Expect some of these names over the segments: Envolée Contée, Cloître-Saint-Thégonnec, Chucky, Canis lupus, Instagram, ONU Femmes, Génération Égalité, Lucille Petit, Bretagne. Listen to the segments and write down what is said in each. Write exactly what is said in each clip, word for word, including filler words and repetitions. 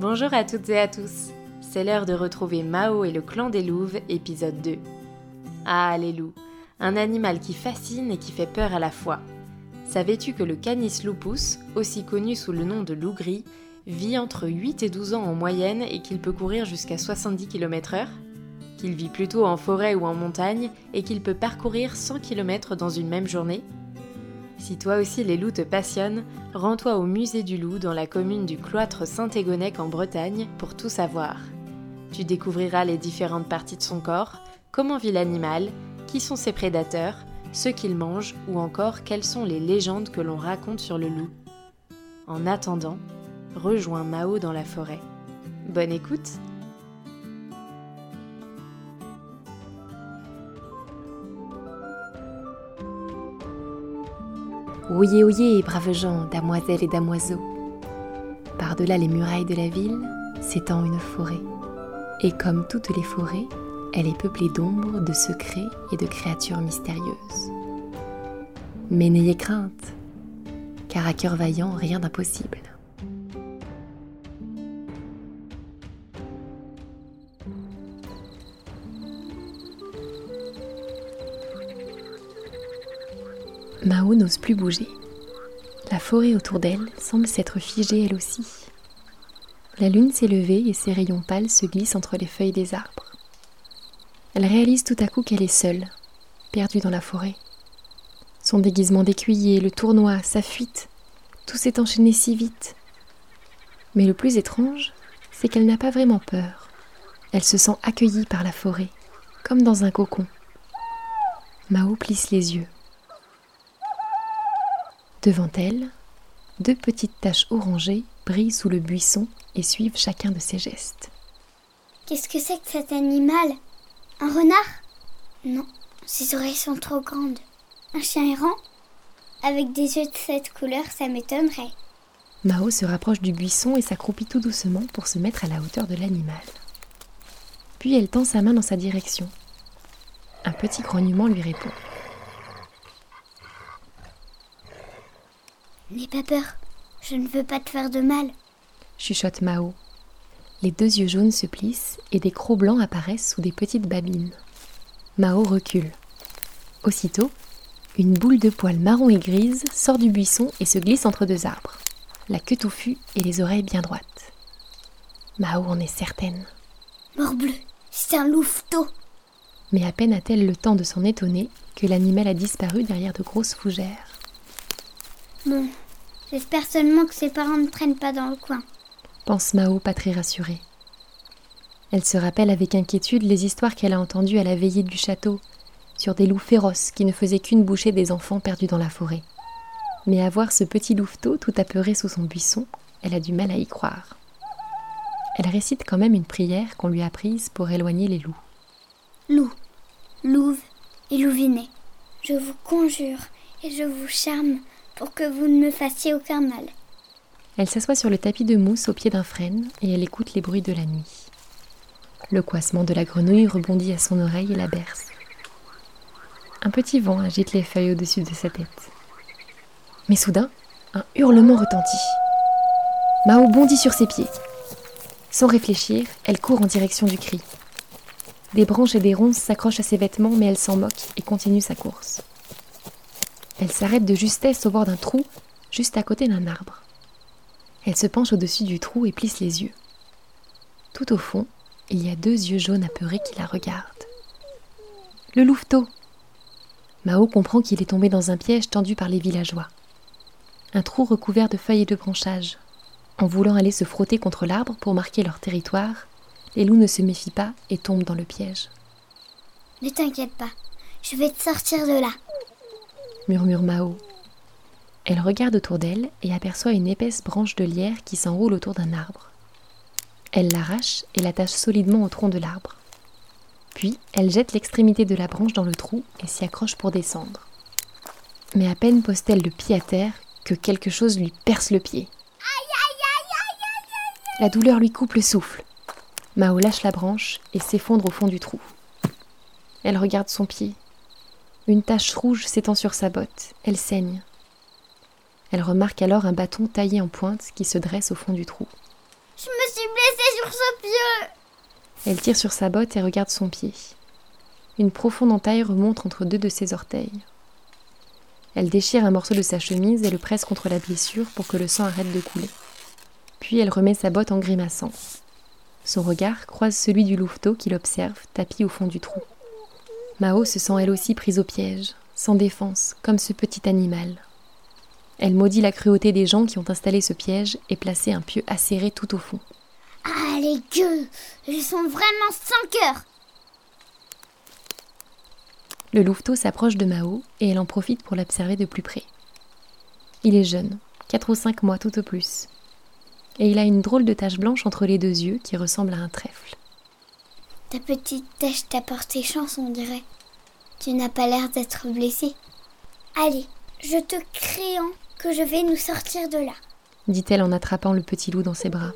Bonjour à toutes et à tous, c'est l'heure de retrouver Mao et le clan des louves, épisode deux. Ah, les loups, un animal qui fascine et qui fait peur à la fois. Savais-tu que le Canis lupus, aussi connu sous le nom de loup gris, vit entre huit et douze ans en moyenne et qu'il peut courir jusqu'à soixante-dix kilomètres heure ? Qu'il vit plutôt en forêt ou en montagne et qu'il peut parcourir cent kilomètres dans une même journée ? Si toi aussi les loups te passionnent, rends-toi au musée du loup dans la commune du Cloître-Saint-Thégonnec en Bretagne pour tout savoir. Tu découvriras les différentes parties de son corps, comment vit l'animal, qui sont ses prédateurs, ce qu'il mange ou encore quelles sont les légendes que l'on raconte sur le loup. En attendant, rejoins Mao dans la forêt. Bonne écoute! Oyez, oyez, braves gens, damoiselles et damoiseaux. Par-delà les murailles de la ville, s'étend une forêt. Et comme toutes les forêts, elle est peuplée d'ombres, de secrets et de créatures mystérieuses. Mais n'ayez crainte, car à cœur vaillant, rien d'impossible. Mao n'ose plus bouger. La forêt autour d'elle semble s'être figée elle aussi. La lune s'est levée et ses rayons pâles se glissent entre les feuilles des arbres. Elle réalise tout à coup qu'elle est seule, perdue dans la forêt. Son déguisement d'écuyer, le tournoi, sa fuite, tout s'est enchaîné si vite. Mais le plus étrange, c'est qu'elle n'a pas vraiment peur. Elle se sent accueillie par la forêt, comme dans un cocon. Mao plisse les yeux. Devant elle, deux petites taches orangées brillent sous le buisson et suivent chacun de ses gestes. Qu'est-ce que c'est que cet animal ? Un renard ? Non, ses oreilles sont trop grandes. Un chien errant ? Avec des yeux de cette couleur, ça m'étonnerait. Mao se rapproche du buisson et s'accroupit tout doucement pour se mettre à la hauteur de l'animal. Puis elle tend sa main dans sa direction. Un petit grognement lui répond. N'aie pas peur, je ne veux pas te faire de mal, chuchote Mao. Les deux yeux jaunes se plissent et des crocs blancs apparaissent sous des petites babines. Mao recule. Aussitôt, une boule de poils marron et grise sort du buisson et se glisse entre deux arbres, la queue touffue et les oreilles bien droites. Mao en est certaine. Morbleu, c'est un louveteau. Mais à peine a-t-elle le temps de s'en étonner que l'animal a disparu derrière de grosses fougères. Bon, j'espère seulement que ses parents ne traînent pas dans le coin, pense Mao, pas très rassurée. Elle se rappelle avec inquiétude les histoires qu'elle a entendues à la veillée du château, sur des loups féroces qui ne faisaient qu'une bouchée des enfants perdus dans la forêt. Mais à voir ce petit louveteau tout apeuré sous son buisson, elle a du mal à y croire. Elle récite quand même une prière qu'on lui a apprise pour éloigner les loups. Loups, louves et louvinets, je vous conjure et je vous charme, pour que vous ne me fassiez aucun mal. Elle s'assoit sur le tapis de mousse au pied d'un frêne et elle écoute les bruits de la nuit. Le couassement de la grenouille rebondit à son oreille et la berce. Un petit vent agite les feuilles au-dessus de sa tête. Mais soudain, un hurlement retentit. Mao bondit sur ses pieds. Sans réfléchir, elle court en direction du cri. Des branches et des ronces s'accrochent à ses vêtements, mais elle s'en moque et continue sa course. Elle s'arrête de justesse au bord d'un trou, juste à côté d'un arbre. Elle se penche au-dessus du trou et plisse les yeux. Tout au fond, il y a deux yeux jaunes apeurés qui la regardent. Le louveteau ! Mao comprend qu'il est tombé dans un piège tendu par les villageois. Un trou recouvert de feuilles et de branchages. En voulant aller se frotter contre l'arbre pour marquer leur territoire, les loups ne se méfient pas et tombent dans le piège. Ne t'inquiète pas, je vais te sortir de là, murmure Mao. Elle regarde autour d'elle et aperçoit une épaisse branche de lierre qui s'enroule autour d'un arbre. Elle l'arrache et l'attache solidement au tronc de l'arbre. Puis, elle jette l'extrémité de la branche dans le trou et s'y accroche pour descendre. Mais à peine pose-t-elle le pied à terre que quelque chose lui perce le pied. La douleur lui coupe le souffle. Mao lâche la branche et s'effondre au fond du trou. Elle regarde son pied. Une tache rouge s'étend sur sa botte. Elle saigne. Elle remarque alors un bâton taillé en pointe qui se dresse au fond du trou. Je me suis blessée sur ce pieu. Elle tire sur sa botte et regarde son pied. Une profonde entaille remonte entre deux de ses orteils. Elle déchire un morceau de sa chemise et le presse contre la blessure pour que le sang arrête de couler. Puis elle remet sa botte en grimaçant. Son regard croise celui du louveteau qui l'observe, tapi au fond du trou. Mao se sent elle aussi prise au piège, sans défense, comme ce petit animal. Elle maudit la cruauté des gens qui ont installé ce piège et placé un pieu acéré tout au fond. Ah, les gueux, ils sont vraiment sans cœur. Le louveteau s'approche de Mao et elle en profite pour l'observer de plus près. Il est jeune, quatre ou cinq mois tout au plus, et il a une drôle de tache blanche entre les deux yeux qui ressemble à un trèfle. « Ta petite tache t'apporte chance, on dirait. Tu n'as pas l'air d'être blessée. Allez, je te créant que je vais nous sortir de là » dit-elle en attrapant le petit loup dans ses bras.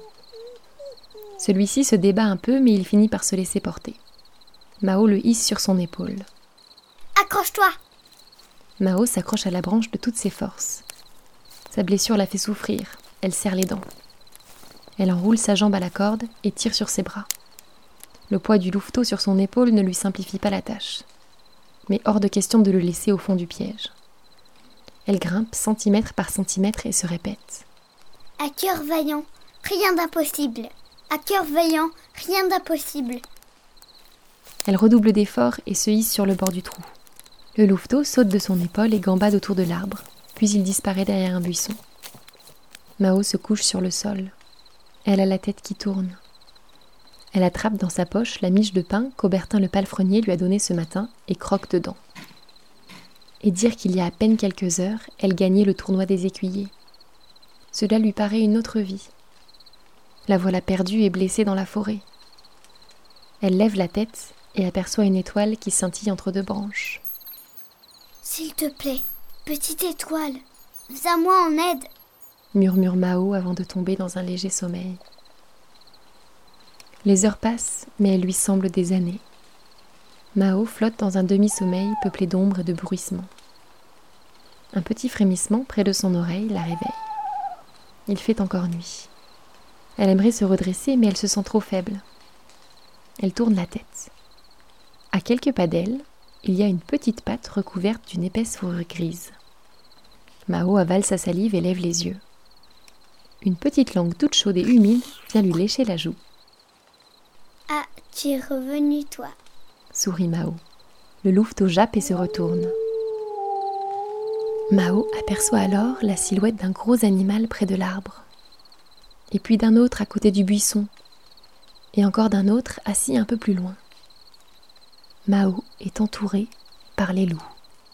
Celui-ci se débat un peu, mais il finit par se laisser porter. Mao le hisse sur son épaule. Accroche-toi. Mao s'accroche à la branche de toutes ses forces. Sa blessure la fait souffrir, elle serre les dents. Elle enroule sa jambe à la corde et tire sur ses bras. Le poids du louveteau sur son épaule ne lui simplifie pas la tâche. Mais hors de question de le laisser au fond du piège. Elle grimpe centimètre par centimètre et se répète. À cœur vaillant, rien d'impossible. À cœur vaillant, rien d'impossible. Elle redouble d'efforts et se hisse sur le bord du trou. Le louveteau saute de son épaule et gambade autour de l'arbre, puis il disparaît derrière un buisson. Mao se couche sur le sol. Elle a la tête qui tourne. Elle attrape dans sa poche la miche de pain qu'Aubertin le palefrenier lui a donnée ce matin et croque dedans. Et dire qu'il y a à peine quelques heures, elle gagnait le tournoi des écuyers. Cela lui paraît une autre vie. La voilà perdue et blessée dans la forêt. Elle lève la tête et aperçoit une étoile qui scintille entre deux branches. S'il te plaît, petite étoile, viens à moi en aide, murmure Mao avant de tomber dans un léger sommeil. Les heures passent, mais elles lui semblent des années. Mao flotte dans un demi-sommeil peuplé d'ombres et de bruissements. Un petit frémissement près de son oreille la réveille. Il fait encore nuit. Elle aimerait se redresser, mais elle se sent trop faible. Elle tourne la tête. À quelques pas d'elle, il y a une petite patte recouverte d'une épaisse fourrure grise. Mao avale sa salive et lève les yeux. Une petite langue toute chaude et humide vient lui lécher la joue. « Ah, tu es revenu, toi !» sourit Mao. Le louveteau jappe et se retourne. Mao aperçoit alors la silhouette d'un gros animal près de l'arbre. Et puis d'un autre à côté du buisson. Et encore d'un autre assis un peu plus loin. Mao est entourée par les loups.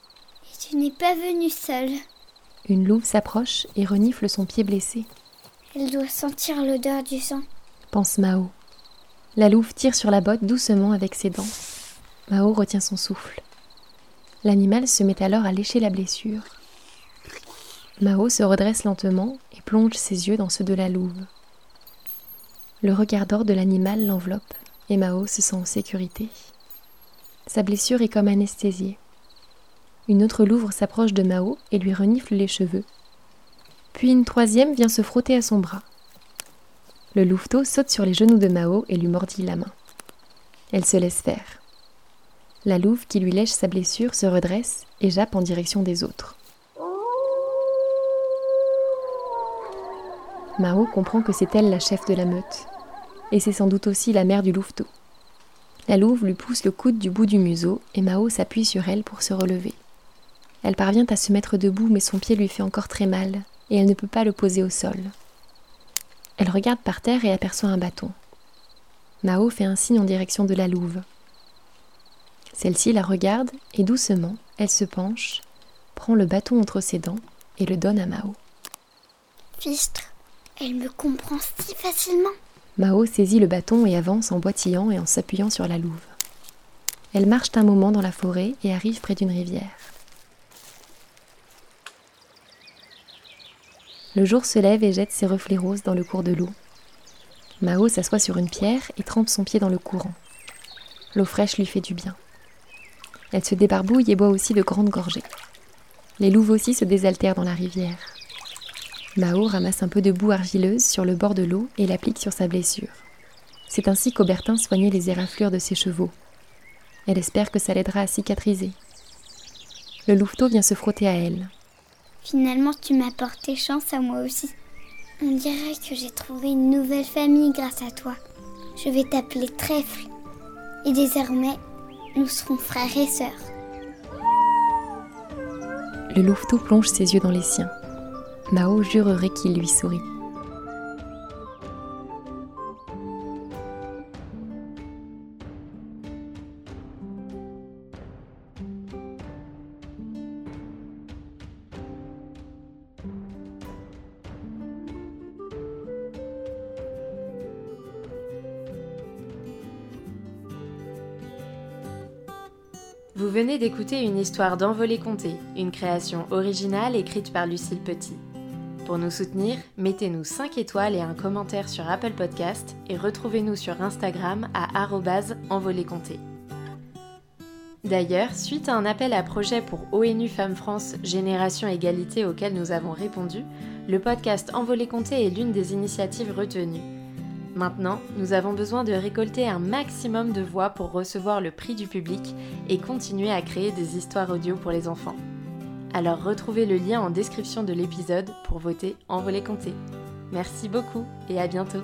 « Et tu n'es pas venue seule !» Une louve s'approche et renifle son pied blessé. « Elle doit sentir l'odeur du sang !» pense Mao. La louve tire sur la botte doucement avec ses dents. Mao retient son souffle. L'animal se met alors à lécher la blessure. Mao se redresse lentement et plonge ses yeux dans ceux de la louve. Le regard d'or de l'animal l'enveloppe et Mao se sent en sécurité. Sa blessure est comme anesthésiée. Une autre louve s'approche de Mao et lui renifle les cheveux. Puis une troisième vient se frotter à son bras. Le louveteau saute sur les genoux de Mao et lui mordit la main. Elle se laisse faire. La louve qui lui lèche sa blessure se redresse et jappe en direction des autres. Mao comprend que c'est elle la chef de la meute. Et c'est sans doute aussi la mère du louveteau. La louve lui pousse le coude du bout du museau et Mao s'appuie sur elle pour se relever. Elle parvient à se mettre debout mais son pied lui fait encore très mal et elle ne peut pas le poser au sol. Elle regarde par terre et aperçoit un bâton. Mao fait un signe en direction de la louve. Celle-ci la regarde et doucement, elle se penche, prend le bâton entre ses dents et le donne à Mao. Fistre, elle me comprend si facilement. Mao saisit le bâton et avance en boitillant et en s'appuyant sur la louve. Elle marche un moment dans la forêt et arrive près d'une rivière. Le jour se lève et jette ses reflets roses dans le cours de l'eau. Mao s'assoit sur une pierre et trempe son pied dans le courant. L'eau fraîche lui fait du bien. Elle se débarbouille et boit aussi de grandes gorgées. Les louves aussi se désaltèrent dans la rivière. Mao ramasse un peu de boue argileuse sur le bord de l'eau et l'applique sur sa blessure. C'est ainsi qu'Aubertin soignait les éraflures de ses chevaux. Elle espère que ça l'aidera à cicatriser. Le louveteau vient se frotter à elle. Finalement, tu m'as porté chance à moi aussi. On dirait que j'ai trouvé une nouvelle famille grâce à toi. Je vais t'appeler Trèfle. Et désormais, nous serons frères et sœurs. Le louveteau plonge ses yeux dans les siens. Mao jurerait qu'il lui sourit. Vous venez d'écouter une histoire d'Envolée Contée, une création originale écrite par Lucille Petit. Pour nous soutenir, mettez-nous cinq étoiles et un commentaire sur Apple Podcast et retrouvez-nous sur Instagram à arobase envolée contée. D'ailleurs, suite à un appel à projet pour O N U Femmes France Génération Égalité auquel nous avons répondu, le podcast Envolée Contée est l'une des initiatives retenues. Maintenant, nous avons besoin de récolter un maximum de voix pour recevoir le prix du public et continuer à créer des histoires audio pour les enfants. Alors retrouvez le lien en description de l'épisode pour voter Envolée Contée. Merci beaucoup et à bientôt.